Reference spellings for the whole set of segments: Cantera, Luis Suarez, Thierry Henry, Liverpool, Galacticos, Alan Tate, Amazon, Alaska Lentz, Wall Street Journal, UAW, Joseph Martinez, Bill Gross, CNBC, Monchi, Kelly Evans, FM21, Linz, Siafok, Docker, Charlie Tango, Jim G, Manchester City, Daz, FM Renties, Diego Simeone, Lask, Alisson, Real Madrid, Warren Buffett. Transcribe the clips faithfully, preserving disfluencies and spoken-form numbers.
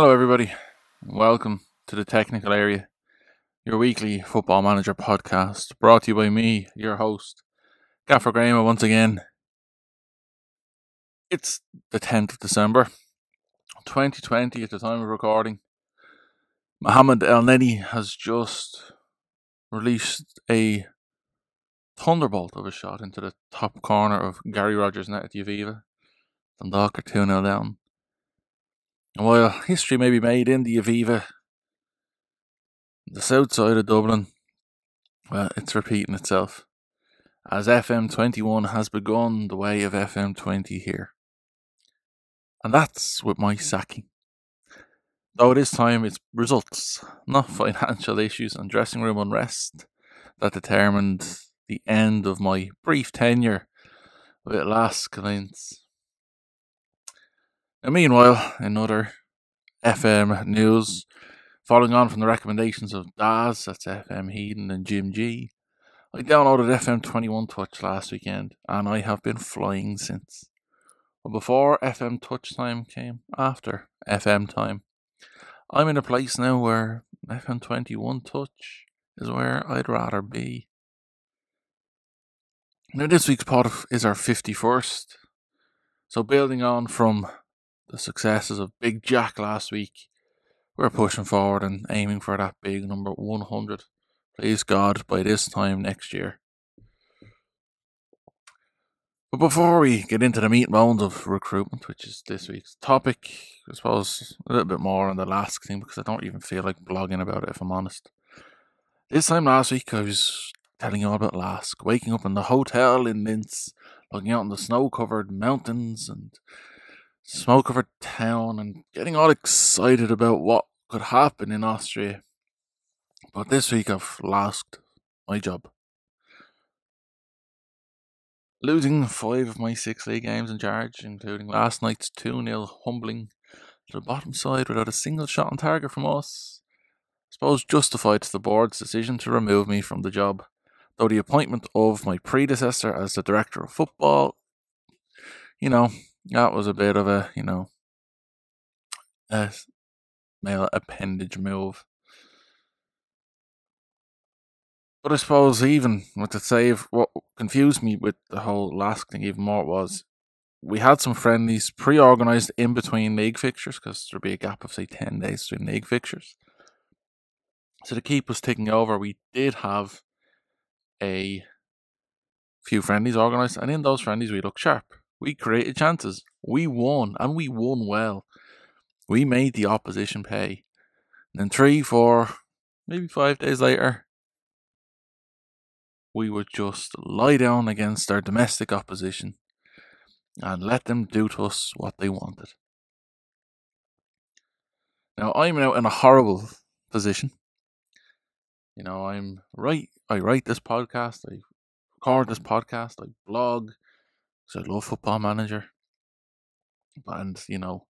Hello everybody, welcome to the Technical Area, your weekly Football Manager podcast, brought to you by me, your host, Gaffer Graham, once again. It's the tenth of December, twenty twenty at the time of recording. Mohamed Elneny has just released a thunderbolt of a shot into the top corner of Gary Rogers' net at Yaviva, and Docker two nil down. And while history may be made in the Yaviva, the south side of Dublin, well, it's repeating itself. As F M twenty-one has begun the way of F M twenty here. And that's with my sacking. Though this time it's results, not financial issues and dressing room unrest, that determined the end of my brief tenure with Alaska Lentz. And meanwhile, in other F M news, following on from the recommendations of Daz, that's F M Heedon and Jim G, I downloaded F M twenty-one Touch last weekend, and I have been flying since. But before F M Touch time came, after F M time, I'm in a place now where F M twenty-one Touch is where I'd rather be. Now this week's pod is our fifty-first, so building on from the successes of Big Jack last week, we're pushing forward and aiming for that big number one hundred. Please God, by this time next year. But before we get into the meat and bones of recruitment, which is this week's topic, I suppose a little bit more on the Lask thing, because I don't even feel like blogging about it, if I'm honest. This time last week, I was telling you all about Lask, waking up in the hotel in Linz, looking out on the snow-covered mountains and snow-covered town, and getting all excited about what could happen in Austria. But this week I've lost my job. Losing five of my six league games in charge, including last night's two nil humbling to the bottom side without a single shot on target from us, I suppose justified the board's decision to remove me from the job, though the appointment of my predecessor as the director of football, you know, that was a bit of a, you know, a male appendage move. But I suppose even with the save, what confused me with the whole Lask thing even more was we had some friendlies pre-organised in between league fixtures, because there'd be a gap of say ten days between league fixtures. So to keep us ticking over, we did have a few friendlies organised, and in those friendlies we looked sharp. We created chances. We won, and we won well. We made the opposition pay. And then three, four, maybe five days later, we would just lie down against our domestic opposition and let them do to us what they wanted. Now, I'm now in a horrible position. You know, I'm right. I write this podcast, I record this podcast, I blog, because I love Football Manager. And, you know,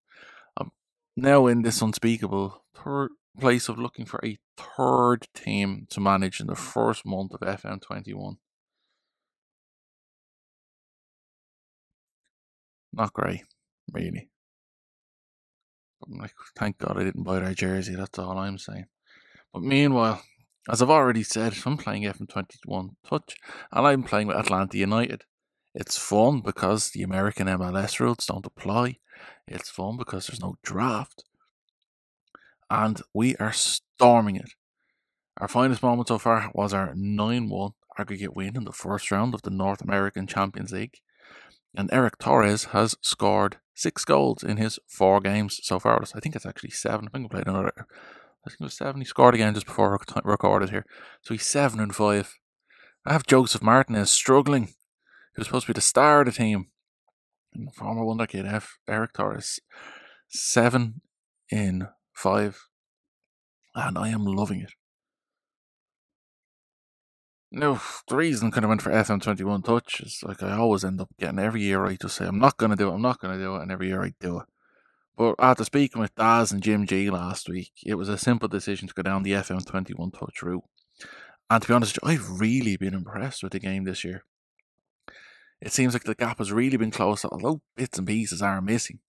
I'm now in this unspeakable third place of looking for a third team to manage in the first month of F M twenty-one. Not great, really. I'm like, thank God I didn't buy their jersey, that's all I'm saying. But meanwhile, as I've already said, I'm playing F M twenty-one Touch, and I'm playing with Atlanta United. It's fun because the American M L S rules don't apply. It's fun because there's no draft. And we are storming it. Our finest moment so far was our nine one aggregate win in the first round of the North American Champions League. And Eric Torres has scored six goals in his four games so far. I think it's actually seven. I think I played another. I think it was seven. He scored again just before I recorded here. So he's seven and five. I have Joseph Martinez struggling, who's supposed to be the star of the team. And the former wonder kid F, Eric Torres, seven in five, and I am loving it. Now, the reason I kind of went for F M twenty-one Touch is like I always end up getting every year I just say I'm not going to do it, I'm not going to do it, and every year I do it. But after speaking with Daz and Jim G last week, it was a simple decision to go down the F M twenty-one Touch route. And to be honest, I've really been impressed with the game this year. It seems like the gap has really been close, although bits and pieces are missing.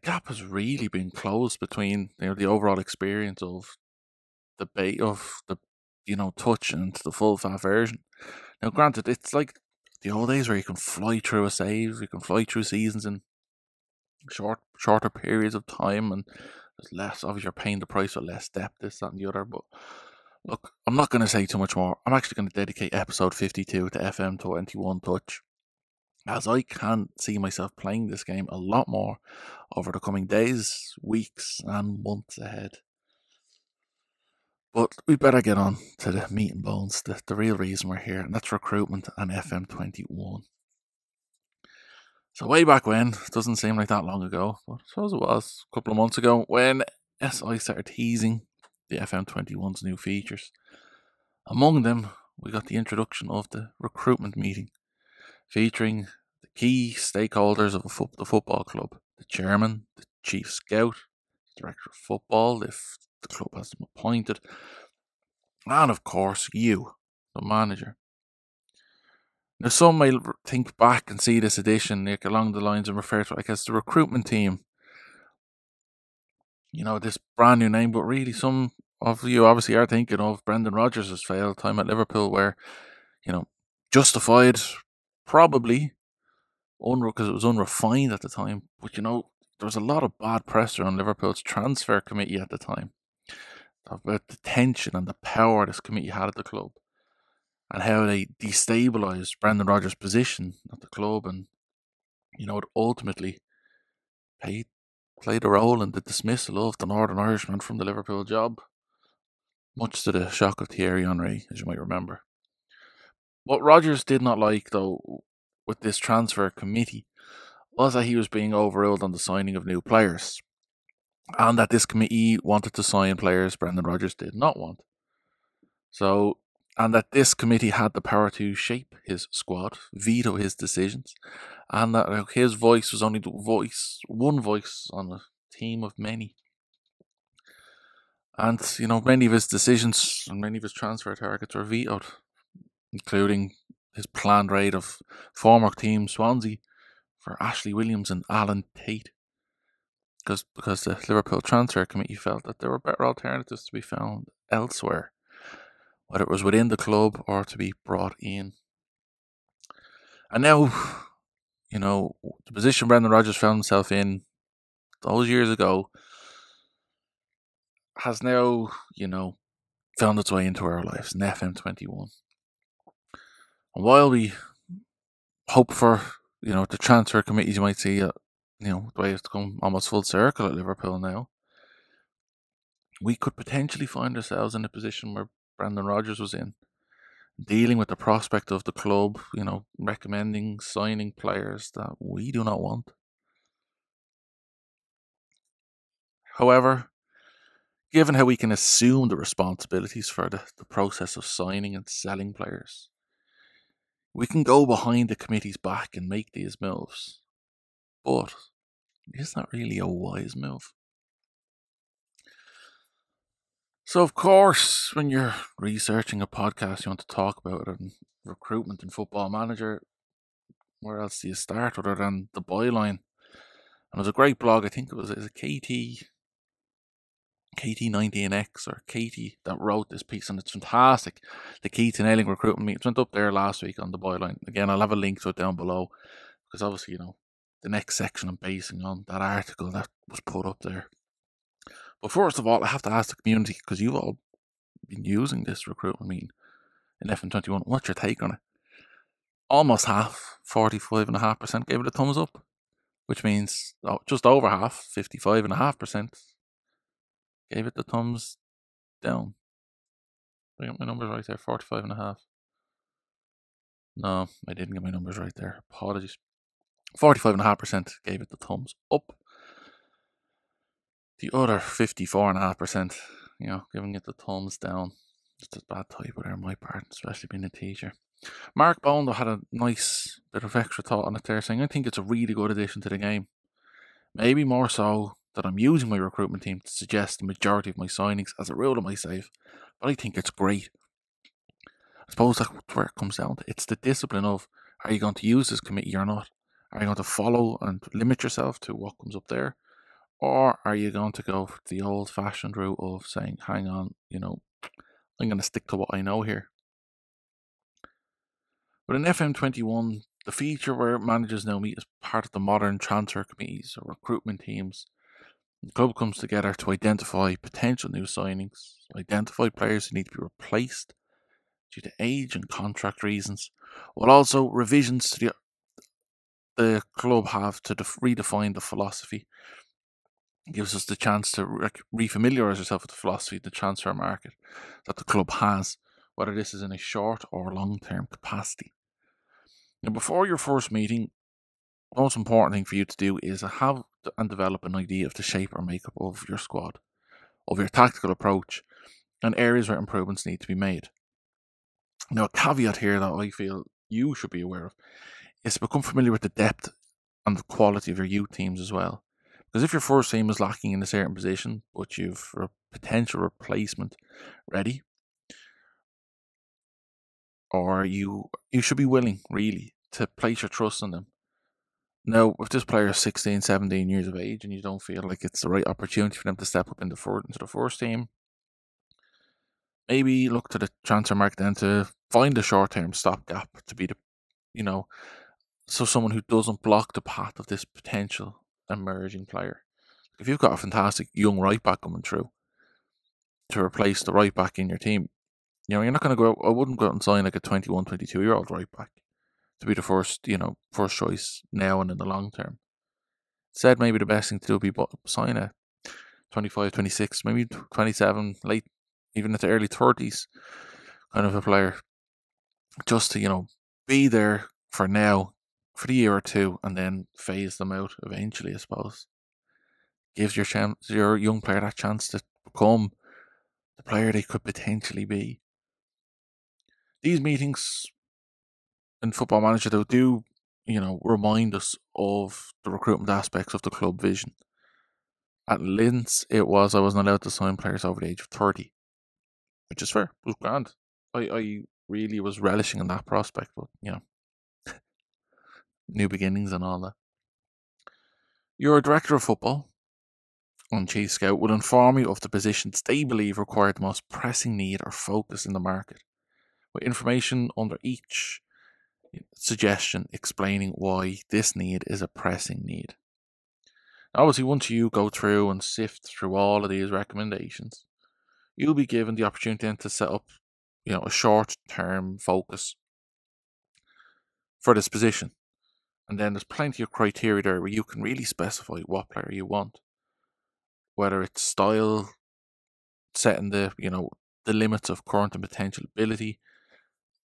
the gap has really been closed between, you know, the overall experience of the bait of the, you know, touch and the full fat version. Now, granted, it's like the old days where you can fly through a save, you can fly through seasons in short, shorter periods of time, and there's less. Obviously, you're paying the price for less depth, this, that, and the other. But look, I'm not going to say too much more. I'm actually going to dedicate episode fifty-two to F M twenty-one Touch, as I can see myself playing this game a lot more over the coming days, weeks, and months ahead. But we better get on to the meat and bones, the, the real reason we're here, and that's recruitment and F M twenty-one. So way back when, it doesn't seem like that long ago, but I suppose it was a couple of months ago, when S I started teasing the F M twenty-one's new features. Among them, we got the introduction of the recruitment meeting, featuring the key stakeholders of a fo- the football club, the chairman, the chief scout, the director of football, if the club has them appointed, and of course you, the manager. Now, some may think back and see this edition like along the lines and refer to it like as the recruitment team. You know, this brand new name, but really some of you obviously are thinking of Brendan Rodgers' failed time at Liverpool, where, you know, justified, probably, because it was unrefined at the time, but you know, there was a lot of bad pressure on Liverpool's transfer committee at the time about the tension and the power this committee had at the club, and how they destabilised Brendan Rodgers' position at the club, and you know, it ultimately played, played a role in the dismissal of the Northern Irishman from the Liverpool job, much to the shock of Thierry Henry, as you might remember. What Rodgers did not like, though, with this transfer committee was that he was being overruled on the signing of new players, and that this committee wanted to sign players Brendan Rodgers did not want. So, and that this committee had the power to shape his squad, veto his decisions, and that his voice was only the voice, one voice on a team of many. And, you know, many of his decisions and many of his transfer targets were vetoed, including his planned raid of former team Swansea for Ashley Williams and Alan Tate, because because the Liverpool transfer committee felt that there were better alternatives to be found elsewhere, whether it was within the club or to be brought in. And now, you know, the position Brendan Rodgers found himself in those years ago has now, you know, found its way into our lives in F M twenty-one. And while we hope for, you know, the transfer committees, you might see, uh, you know, the way it's come almost full circle at Liverpool now, we could potentially find ourselves in a position where Brendan Rodgers was in, dealing with the prospect of the club, you know, recommending signing players that we do not want. However, given how we can assume the responsibilities for the, the process of signing and selling players, we can go behind the committee's back and make these moves. But is that really a wise move? So of course, when you're researching a podcast, you want to talk about it, and recruitment and Football Manager, where else do you start other than the byline? And there's a great blog, I think it was, it was a K T nineteen X or Katie that wrote this piece, and it's fantastic. The key to nailing recruitment meetings went up there last week on the byline. Again, I'll have a link to it down below, because obviously, you know, the next section I'm basing on that article that was put up there. But first of all, I have to ask the community, because you've all been using this recruitment meeting in F M twenty-one, what's your take on it? Almost half, forty-five point five percent gave it a thumbs up, which means oh, just over half, fifty-five point five percent gave it the thumbs down. I got my numbers right there, forty-five and a half. No, I didn't get my numbers right there. Apologies. forty-five and a half percent gave it the thumbs up. The other fifty-four and a half percent, you know, giving it the thumbs down. It's a bad typo there on my part, especially being a teacher. Mark Bond had a nice bit of extra thought on it there, saying, I think it's a really good addition to the game. Maybe more so that I'm using my recruitment team to suggest the majority of my signings as a rule of my save, but I think it's great. I suppose that's where it comes down to. It's the discipline of, are you going to use this committee or not? Are you going to follow and limit yourself to what comes up there? Or are you going to go for the old-fashioned route of saying, hang on, you know, I'm going to stick to what I know here? But in F M twenty-one, the feature where managers now meet as part of the modern transfer committees or recruitment teams, the club comes together to identify potential new signings, identify players who need to be replaced due to age and contract reasons, while also revisions to the, the club have to def- redefine the philosophy. It gives us the chance to re- re-familiarise ourselves with the philosophy of the transfer market that the club has, whether this is in a short or long-term capacity. Now, before your first meeting, the most important thing for you to do is have and develop an idea of the shape or makeup of your squad, of your tactical approach, and areas where improvements need to be made. Now, a caveat here that I feel you should be aware of is to become familiar with the depth and the quality of your youth teams as well. Because if your first team is lacking in a certain position, but you've a potential replacement ready, or you you should be willing, really, to place your trust in them. Now, if this player is sixteen, seventeen years of age and you don't feel like it's the right opportunity for them to step up into the, into the first team, maybe look to the transfer market then to find a short-term stopgap to be the, you know, so someone who doesn't block the path of this potential emerging player. If you've got a fantastic young right-back coming through to replace the right-back in your team, you know, you're not going to go out, I wouldn't go out and sign like a twenty-one, twenty-two-year-old right-back to be the first, you know, first choice now and in the long term. Said maybe the best thing to do would be sign a twenty-five, twenty-six, maybe twenty-seven, late, even at the early thirties kind of a player, just to, you know, be there for now, for the year or two, and then phase them out eventually, I suppose. Gives your chance, your young player that chance to become the player they could potentially be. These meetings in Football Manager, though, do, you know, remind us of the recruitment aspects of the club vision. At Linz, it was, I wasn't allowed to sign players over the age of thirty, which is fair. It was grand. I, I really was relishing in that prospect, but, you know, new beginnings and all that. Your director of football on Chief Scout will inform you of the positions they believe require the most pressing need or focus in the market, with information under each suggestion explaining why this need is a pressing need. Now, obviously, once you go through and sift through all of these recommendations, you'll be given the opportunity then to set up, you know, a short-term focus for this position. And then there's plenty of criteria there where you can really specify what player you want, whether it's style, setting the, you know, the limits of current and potential ability,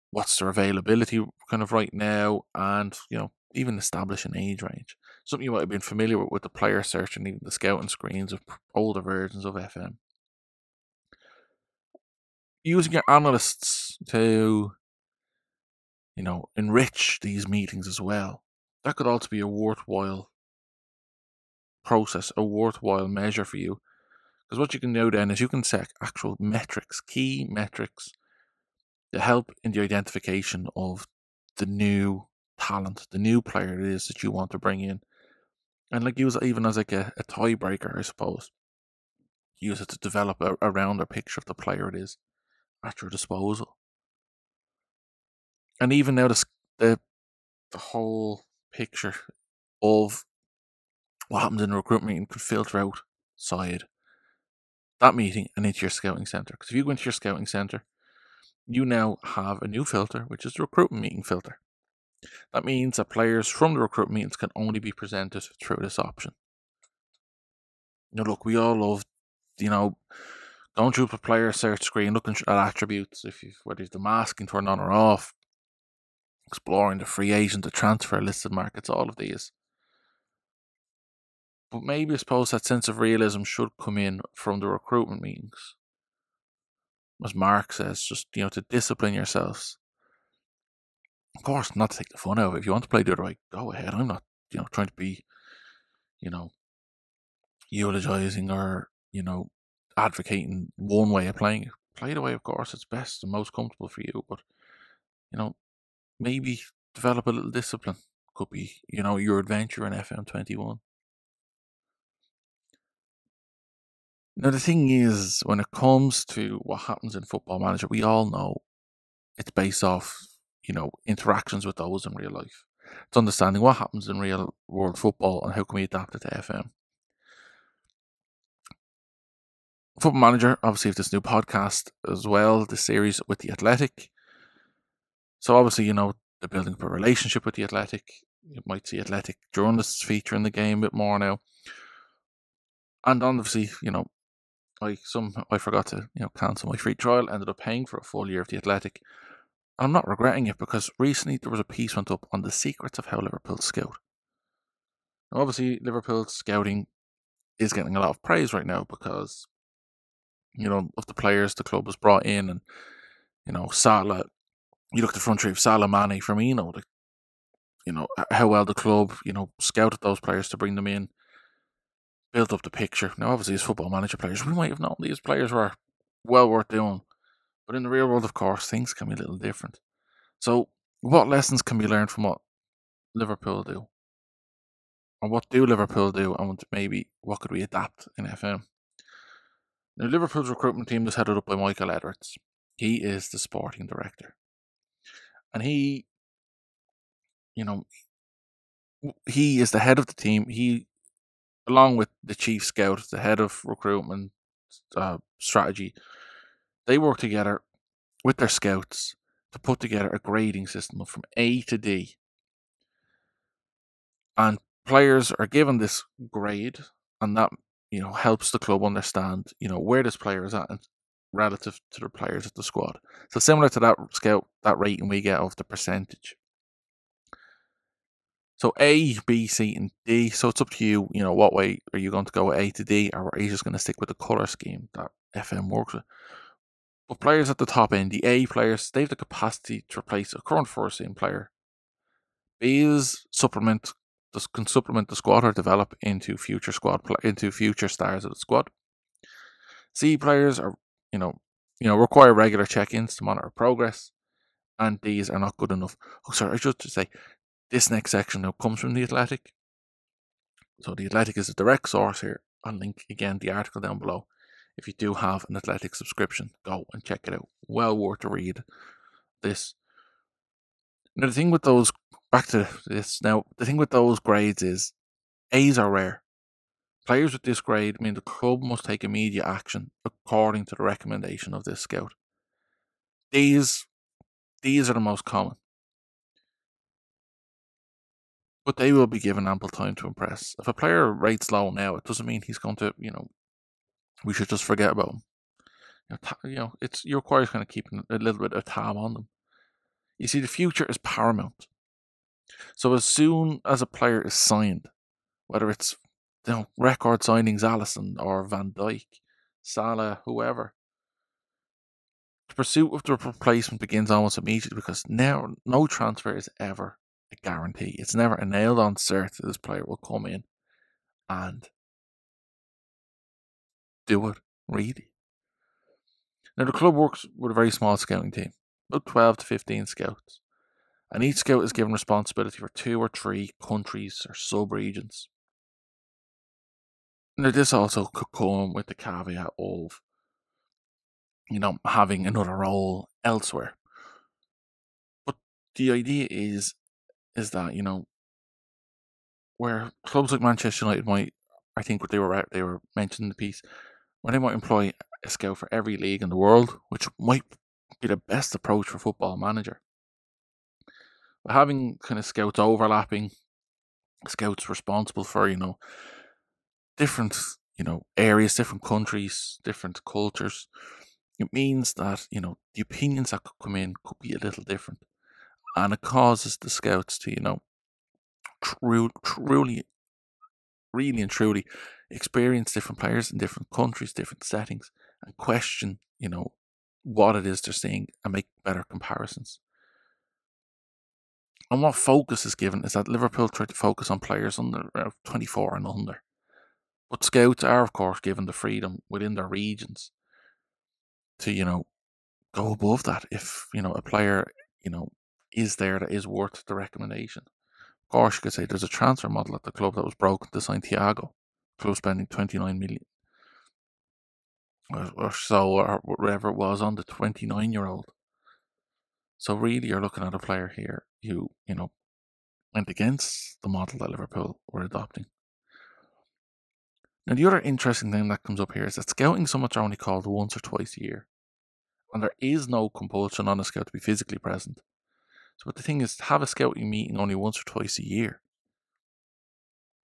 what's their availability kind of right now, and, you know, even establish an age range. Something you might have been familiar with with the player search and even the scouting screens of older versions of F M. Using your analysts to, you know, enrich these meetings as well. That could also be a worthwhile process, a worthwhile measure for you. Because what you can do then is you can set actual metrics, key metrics, to help in the identification of the new talent, the new player it is that you want to bring in. And like use it even as like a, a tiebreaker, I suppose. Use it to develop a, a rounder picture of the player it is at your disposal. And even now the, the, the whole picture of what happens in a recruitment meeting could filter outside that meeting and into your scouting centre. Because if you go into your scouting centre, you now have a new filter, which is the recruitment meeting filter. That means that players from the recruitment meetings can only be presented through this option. Now, look, we all love, you know, going through the player search screen, looking at attributes, if you've, whether the masking turned on or off, exploring the free agent, the transfer, listed markets, all of these. But maybe, I suppose, that sense of realism should come in from the recruitment meetings. As Mark says, just, you know, to discipline yourselves. Of course, not to take the fun out of it. If you want to play the other way, go ahead. I'm not, you know, trying to be, you know, eulogising or, you know, advocating one way of playing. Play the way, of course, it's best and most comfortable for you. But, you know, maybe develop a little discipline. Could be, you know, your adventure in F M twenty-one. Now, the thing is, when it comes to what happens in Football Manager, we all know it's based off, you know, interactions with those in real life. It's understanding what happens in real world football and how can we adapt it to F M. Football Manager, obviously, with this new podcast as well, the series with The Athletic. So obviously, you know, they're building up a relationship with The Athletic. You might see Athletic journalists feature in the game a bit more now. And obviously, you know, I some I forgot to, you know, cancel my free trial, ended up paying for a full year of The Athletic. I'm not regretting it, because recently there was a piece went up on the secrets of how Liverpool scout. Now, obviously, Liverpool scouting is getting a lot of praise right now because, you know, of the players the club was brought in, and, you know, Salah, you look at the front three of Salah, Mane, Firmino, the, you know, how well the club, you know, scouted those players to bring them in, built up the picture. Now, obviously, as Football Manager players, we might have known these players were well worth doing. But in the real world, of course, things can be a little different. So, what lessons can be learned from what Liverpool do? And what do Liverpool do? And maybe, what could we adapt in F M? Now, Liverpool's recruitment team is headed up by Michael Edwards. He is the sporting director. And he, you know, he is the head of the team. He, along with the chief scout, the head of recruitment uh, strategy, they work together with their scouts to put together a grading system from A to D. And players are given this grade, and that, you know, helps the club understand, you know, where this player is at and relative to the players of the squad. So similar to that scout, that rating we get of the percentage. So A, B, C, and D. So it's up to you, you know, what way are you going to go with A to D, or are you just going to stick with the colour scheme that F M works with? But players at the top end, the A players, they have the capacity to replace a current first team player. B's supplement can supplement the squad or develop into future squad into future stars of the squad. C players are you know you know require regular check-ins to monitor progress, and D's are not good enough. Oh, sorry, I should say this next section now comes from The Athletic. So The Athletic is a direct source here. I'll link again the article down below. If you do have an Athletic subscription, go and check it out. Well worth a read. This. Now the thing with those, back to this now, the thing with those grades is A's are rare. Players with this grade mean the club must take immediate action according to the recommendation of this scout. These, these are the most common. But they will be given ample time to impress. If a player rates low now, it doesn't mean he's going to, you know, we should just forget about them. You know, ta- you know it's your requires kind of keeping a little bit of time on them. You see, the future is paramount. So as soon as a player is signed, whether it's, you know, record signings Alisson or Van Dijk, Salah, whoever, the pursuit of the replacement begins almost immediately, because now no transfer is ever a guarantee. It's never a nailed-on cert that this player will come in and do it, really. Now, the club works with a very small scouting team, about twelve to fifteen scouts, and each scout is given responsibility for two or three countries or sub-regions. Now, this also could come with the caveat of, you know, having another role elsewhere. But the idea is, is that, you know, where clubs like Manchester United might, I think what they were they were mentioning in the piece, where they might employ a scout for every league in the world, which might be the best approach for Football Manager. But having kind of scouts overlapping, scouts responsible for, you know, different, you know, areas, different countries, different cultures, it means that, you know, the opinions that could come in could be a little different. And it causes the scouts to, you know, tru- truly really and truly experience different players in different countries, different settings, and question, you know, what it is they're seeing and make better comparisons. And what focus is given is that Liverpool tried to focus on players under twenty-four and under. But scouts are, of course, given the freedom within their regions to, you know, go above that if, you know, a player, you know, is there that is worth the recommendation. Of course, you could say there's a transfer model at the club that was broken to sign Thiago. The club spending twenty-nine million. or, or so, or whatever it was, on the twenty-nine-year-old. So really, you're looking at a player here who, you know, went against the model that Liverpool were adopting. Now, the other interesting thing that comes up here is that scouting summits are only called once or twice a year. And there is no compulsion on a scout to be physically present. So but the thing is, to have a scouting meeting only once or twice a year.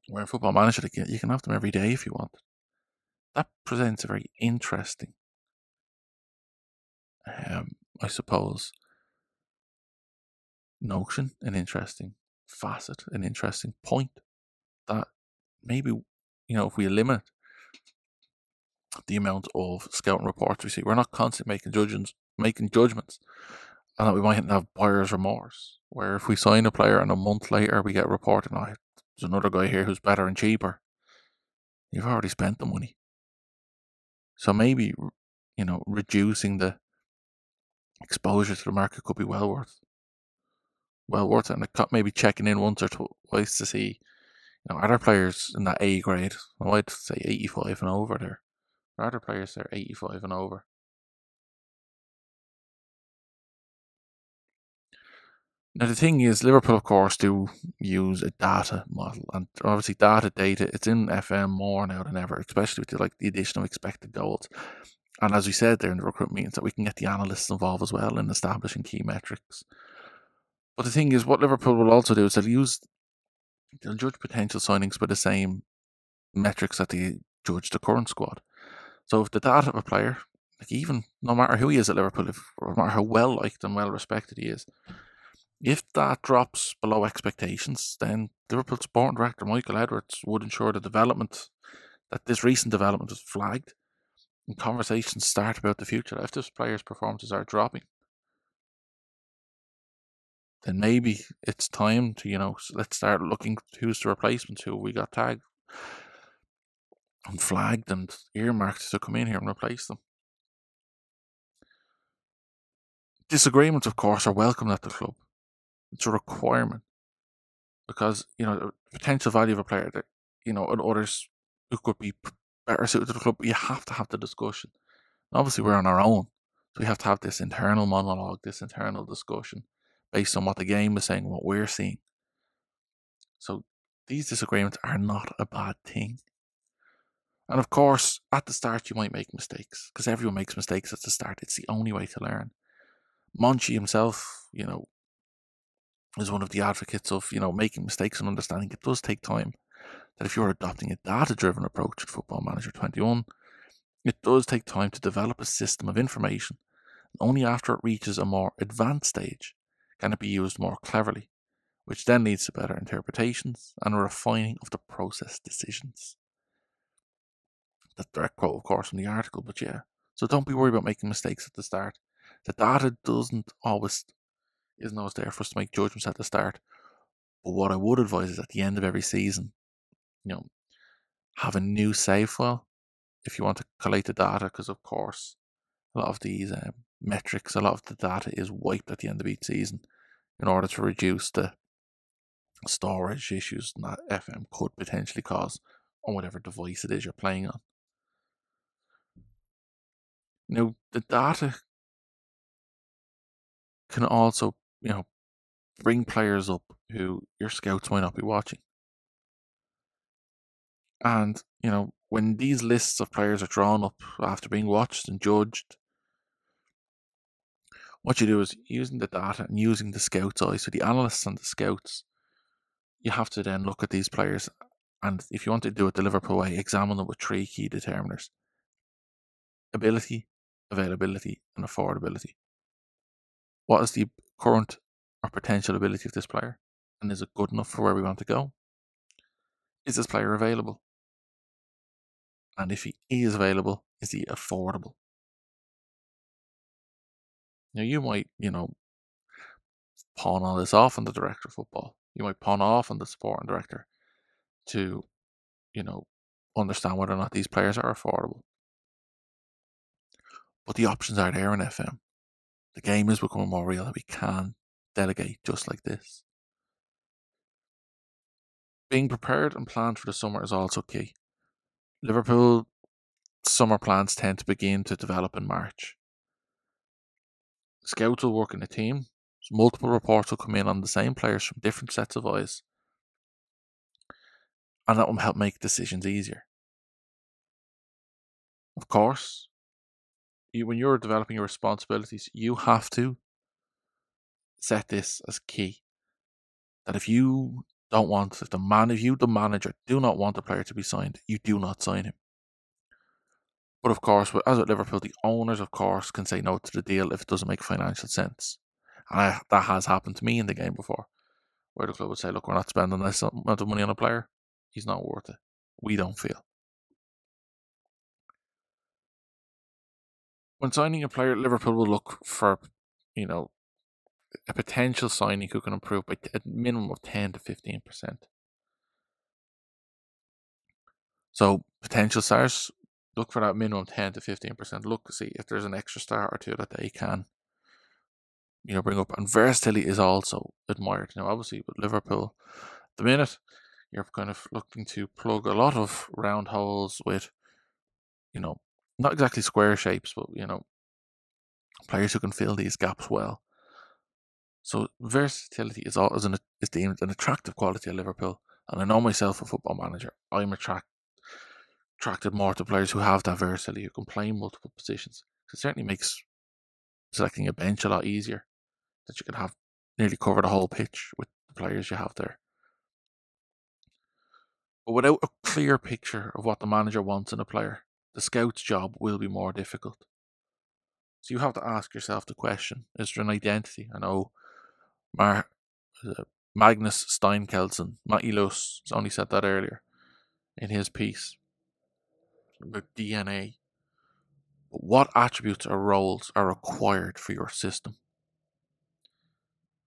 Where in Football Manager, you can have them every day if you want. That presents a very interesting, um, I suppose, notion, an interesting facet, an interesting point that maybe, you know, if we limit the amount of scouting reports we see, we're not constantly making judgments, making judgments, and that we mightn't have buyer's remorse, where if we sign a player and a month later we get reported, oh, there's another guy here who's better and cheaper. You've already spent the money. So maybe, you know, reducing the exposure to the market could be well worth, well worth it. And maybe checking in once or twice to see, you know, are there players in that A grade? Well, I'd say eighty-five and over there. There are there players that are eighty-five and over? Now, the thing is, Liverpool, of course, do use a data model. And obviously, data, data, it's in F M more now than ever, especially with the, like, the addition of expected goals. And as we said there in the recruitment meetings, that we can get the analysts involved as well in establishing key metrics. But the thing is, what Liverpool will also do is they'll use... They'll judge potential signings by the same metrics that they judge the current squad. So if the data of a player, like even no matter who he is at Liverpool, if, no matter how well liked and well respected he is, if that drops below expectations, then Liverpool Sporting Director Michael Edwards would ensure the development, that this recent development is flagged, and conversations start about the future. If this player's performances are dropping, then maybe it's time to, you know, let's start looking who's the replacements, who we got tagged and flagged and earmarked to come in here and replace them. Disagreements, of course, are welcome at the club. It's a requirement because, you know, the potential value of a player that, you know, and others who could be better suited to the club, you have to have the discussion. And obviously, we're on our own, so we have to have this internal monologue, this internal discussion, based on what the game is saying, what we're seeing. So these disagreements are not a bad thing. And of course, at the start you might make mistakes, because everyone makes mistakes at the start. It's the only way to learn. Monchi himself, you know, is one of the advocates of, you know, making mistakes and understanding it does take time. That if you're adopting a data-driven approach at Football Manager twenty-one, it does take time to develop a system of information. Only after it reaches a more advanced stage can it be used more cleverly, which then leads to better interpretations and a refining of the process decisions. That direct quote, of course, from the article, but yeah. So don't be worried about making mistakes at the start. The data doesn't always, isn't always there for us to make judgments at the start. But what I would advise is at the end of every season, you know, have a new save file if you want to collate the data, because of course, a lot of these um, metrics, a lot of the data is wiped at the end of each season in order to reduce the storage issues that F M could potentially cause on whatever device it is you're playing on. Now, the data can also, you know, bring players up who your scouts might not be watching. And, you know, when these lists of players are drawn up after being watched and judged, what you do is using the data and using the scouts' eyes, so the analysts and the scouts, you have to then look at these players, and if you want to do it the Liverpool way, examine them with three key determiners: ability, availability, and affordability. What is the current or potential ability of this player, and is it good enough for where we want to go? Is this player available? And if he is available, is he affordable? Now, you might, you know, pawn all this off on the director of football. You might pawn off on the sporting director to, you know, understand whether or not these players are affordable. But the options are there in F M. The game is becoming more real that we can delegate just like this. Being prepared and planned for the summer is also key. Liverpool summer plans tend to begin to develop in March. Scouts will work in a team, so multiple reports will come in on the same players from different sets of eyes, and that will help make decisions easier. Of course, you, when you're developing your responsibilities, you have to set this as key. That if you don't want, if the man, if you, the manager, do not want the player to be signed, you do not sign him. But of course, as with Liverpool, the owners, of course, can say no to the deal if it doesn't make financial sense. And I, that has happened to me in the game before, where the club would say, look, we're not spending this amount of money on a player. He's not worth it. We don't feel. When signing a player, Liverpool will look for, you know, a potential signing who can improve by a minimum of ten to fifteen percent. So potential stars, look for that minimum ten to fifteen percent. Look, see if there's an extra star or two that they can, you know, bring up. And versatility is also admired. Now, obviously, with Liverpool, at the minute, you're kind of looking to plug a lot of round holes with, you know, not exactly square shapes, but, you know, players who can fill these gaps well. So versatility is all, is, an, is deemed an attractive quality at Liverpool. And I know myself, a football manager, I'm attract, attracted more to players who have that versatility, who can play multiple positions. It certainly makes selecting a bench a lot easier, that you can have nearly cover the whole pitch with the players you have there. But without a clear picture of what the manager wants in a player, the scout's job will be more difficult. So you have to ask yourself the question, is there an identity? I know Mar- Magnus Steinkelsen, Matty Luss, has only said that earlier in his piece about D N A. But what attributes or roles are required for your system?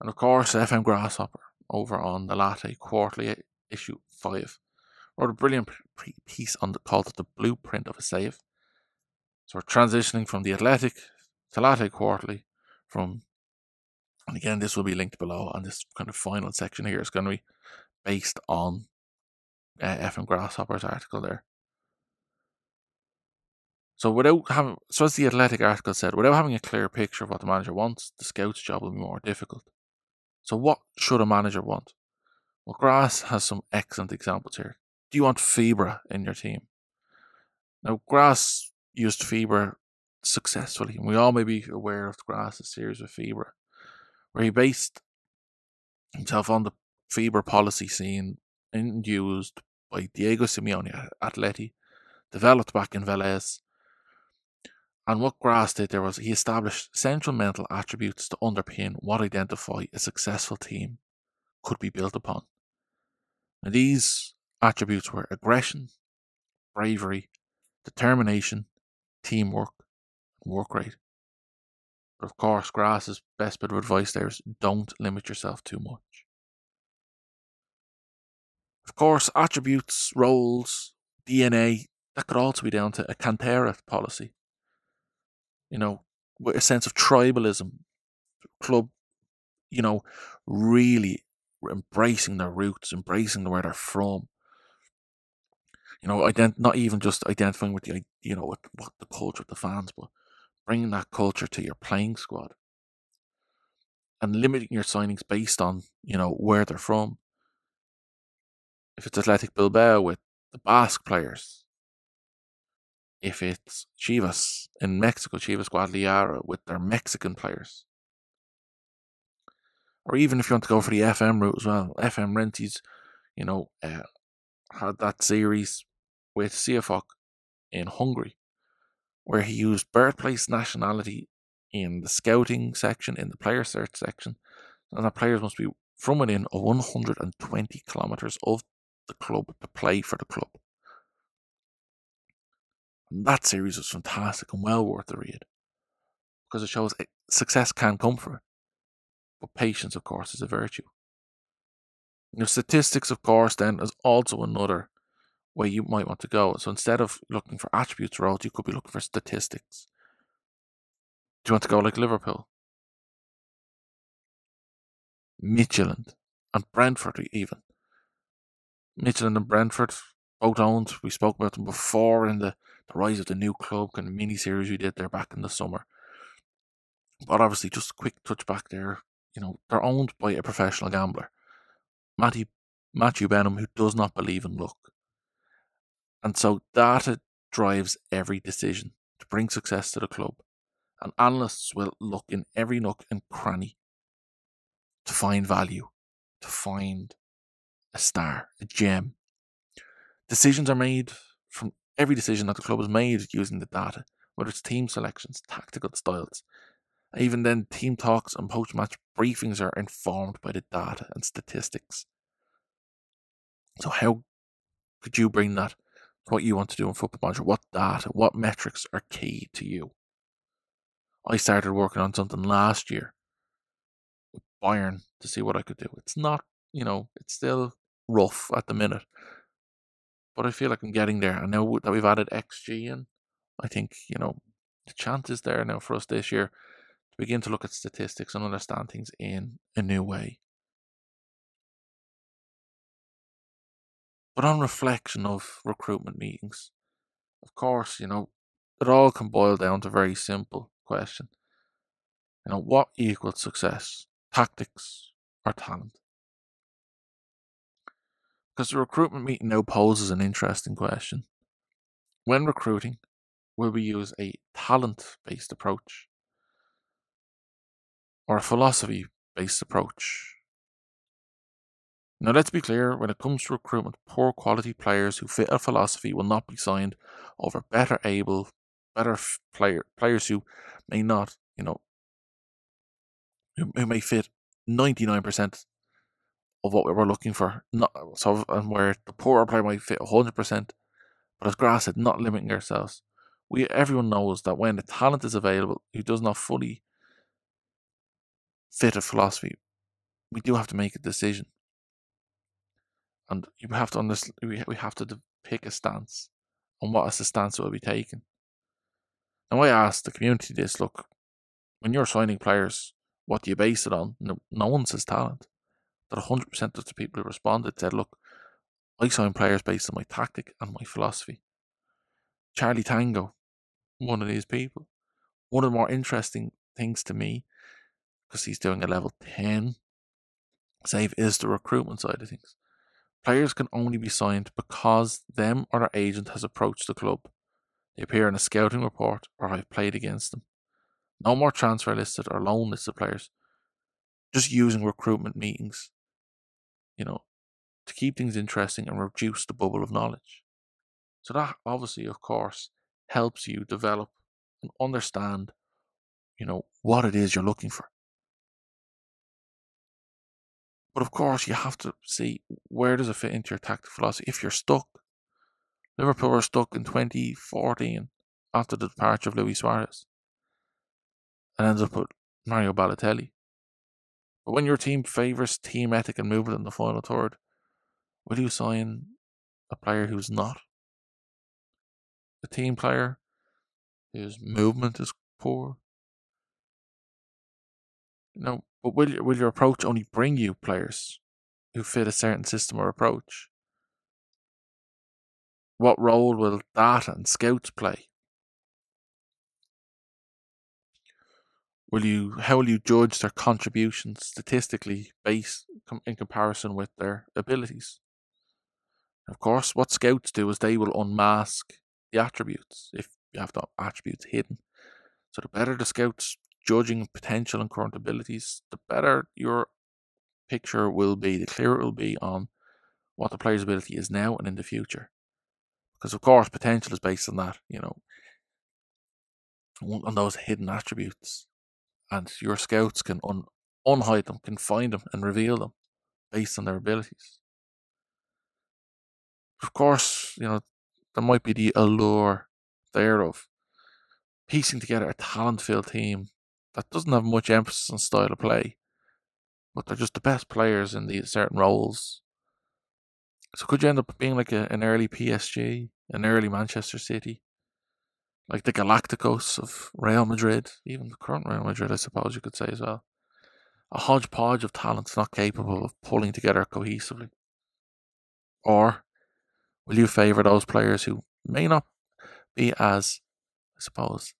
And of course, F M Grasshopper over on the Latte Quarterly issue five wrote a brilliant piece on the, called The Blueprint of a Save. So we're transitioning from the Athletic to Latte Quarterly from. And again, this will be linked below, and this kind of final section here is going to be based on uh, F M Grasshopper's article there. So without having, so as the Athletic article said, without having a clear picture of what the manager wants, the scout's job will be more difficult. So what should a manager want? Well, Grass has some excellent examples here. Do you want Fibra in your team? Now, Grass used Fibra successfully, and we all may be aware of Grass's series with Fibra, where he based himself on the Fibra policy seen and used by Diego Simeone at Atleti, developed back in Velez. And what Grass did there was he established central mental attributes to underpin what identify a successful team could be built upon. And these attributes were aggression, bravery, determination, teamwork, and work rate. But of course, Grass's best bit of advice there is don't limit yourself too much. Of course, attributes, roles, D N A, that could also be down to a Cantera policy. You know, with a sense of tribalism, club, you know, really embracing their roots, embracing where they're from. You know, ident- not even just identifying with the, you know, with what the culture of the fans, but bringing that culture to your playing squad. And limiting your signings based on, you know, where they're from. If it's Athletic Bilbao with the Basque players. If it's Chivas in Mexico, Chivas Guadalajara with their Mexican players. Or even if you want to go for the F M route as well. F M Renties, you know, uh, had that series with Siafok in Hungary, where he used birthplace, nationality in the scouting section, in the player search section, and that players must be from within one hundred twenty kilometres of the club to play for the club. And that series was fantastic and well worth the read, because it shows success can come from it. But patience, of course, is a virtue. You know, statistics, of course, then is also another way you might want to go. So instead of looking for attributes or roles, you could be looking for statistics. Do you want to go like Liverpool? Michelin and Brentford even. Michelin and Brentford, both owned, we spoke about them before in the the rise of the new club kind of mini-series we did there back in the summer. But obviously, just a quick touch back there, you know, they're owned by a professional gambler, Matty, Matthew Benham, who does not believe in luck. And so data drives every decision to bring success to the club. And analysts will look in every nook and cranny to find value, to find a star, a gem. Decisions are made from every decision that the club has made using the data, whether it's team selections, tactical styles. Even then, team talks and post-match briefings are informed by the data and statistics. So how could you bring that to what you want to do in Football Manager? What data, what metrics are key to you? I started working on something last year with Bayern to see what I could do. It's not, you know, it's still rough at the minute, but I feel like I'm getting there. And now that we've added X G in, I think, you know, the chance is there now for us this year to begin to look at statistics and understand things in a new way. But on reflection of recruitment meetings, of course, you know, it all can boil down to very simple question. You know, what equals success? Tactics or talent? Because the recruitment meeting now poses an interesting question. When recruiting, will we use a talent-based approach or a philosophy-based approach? Now, let's be clear, when it comes to recruitment, poor quality players who fit a philosophy will not be signed over better able better player, players who may not, you know, who, who may fit ninety-nine percent of what we were looking for. Not so, and where the poorer player might fit one hundred percent, but as Grass said, not limiting ourselves. We everyone knows that when the talent is available who does not fully fit a philosophy, we do have to make a decision, and you have to understand. We we have to pick a stance, and what is the stance that will be taken. Now, I asked the community this, look, when you're signing players, what do you base it on? No, no one says talent. That one hundred percent of the people who responded said, look, I sign players based on my tactic and my philosophy. Charlie Tango, one of these people. One of the more interesting things to me, because he's doing a level ten save, is the recruitment side of things. Players can only be signed because them or their agent has approached the club. They appear in a scouting report or I've played against them. No more transfer listed or loan listed players. Just using recruitment meetings, you know, to keep things interesting and reduce the bubble of knowledge. So that obviously, of course, helps you develop and understand, you know, what it is you're looking for. But of course, you have to see where does it fit into your tactical philosophy. If you're stuck, Liverpool were stuck in twenty fourteen after the departure of Luis Suarez and ended up with Mario Balotelli. But when your team favours team ethic and movement in the final third, will you sign a player who's not a team player, whose movement is poor? No, but will, will your approach only bring you players who fit a certain system or approach? What role will data and scouts play? Will you? How will you judge their contributions statistically, based in comparison with their abilities? Of course, what scouts do is they will unmask the attributes if you have the attributes hidden. So the better the scouts judging potential and current abilities, the better your picture will be. The clearer it will be on what the player's ability is now and in the future. Because of course, potential is based on that, you know, on those hidden attributes, and your scouts can un- unhide them, can find them and reveal them based on their abilities. Of course, you know, there might be the allure there of piecing together a talent-filled team that doesn't have much emphasis on style of play, but they're just the best players in these certain roles. So could you end up being like a, an early P S G, an early Manchester City, like the Galacticos of Real Madrid, even the current Real Madrid, I suppose you could say as well. A hodgepodge of talents not capable of pulling together cohesively. Or will you favour those players who may not be as, I suppose,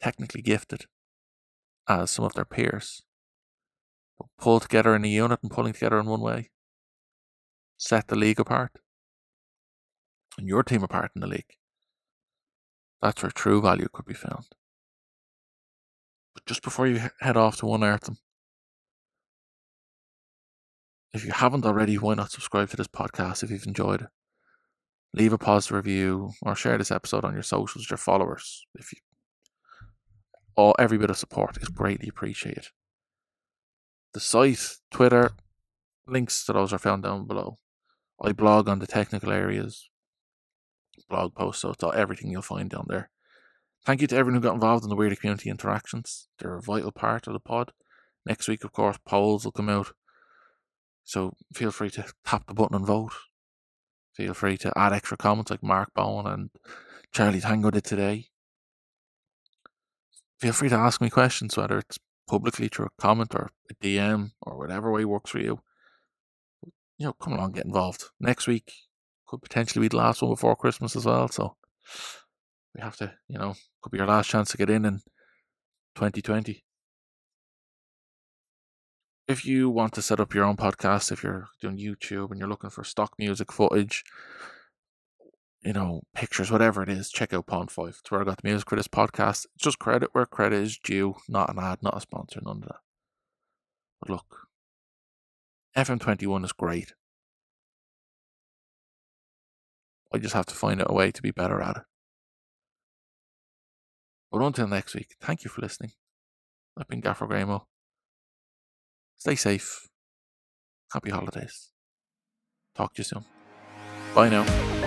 technically gifted as some of their peers, but pull together in a unit and pulling together in one way set the league apart and your team apart in the league. That's where true value could be found. But just before you head off to unearth them, if you haven't already, why not subscribe to this podcast if you've enjoyed it? Leave a positive review or share this episode on your socials, your followers. If you, all every bit of support is greatly appreciated. The site, Twitter, links to those are found down below. I blog on the technical areas, blog posts, so it's all, everything you'll find down there. Thank you to everyone who got involved in the Weird Community interactions. They're a vital part of the pod. Next week, of course, polls will come out. So feel free to tap the button and vote. Feel free to add extra comments like Mark Bowen and Charlie Tango did today. Feel free to ask me questions, whether it's publicly through a comment or a D M or whatever way works for you. You know, come along, get involved. Next week could potentially be the last one before Christmas as well. So we have to, you know, could be your last chance to get in in twenty twenty. If you want to set up your own podcast, if you're doing YouTube and you're looking for stock music footage, you know, pictures, whatever it is, check out Pond five. It's where I got the music for this podcast. It's just credit where credit is due, not an ad, not a sponsor, none of that. But look, F M twenty-one is great. I just have to find out a way to be better at it. But until next week, thank you for listening. I've been Gaffer Gramo. Stay safe. Happy holidays. Talk to you soon. Bye now.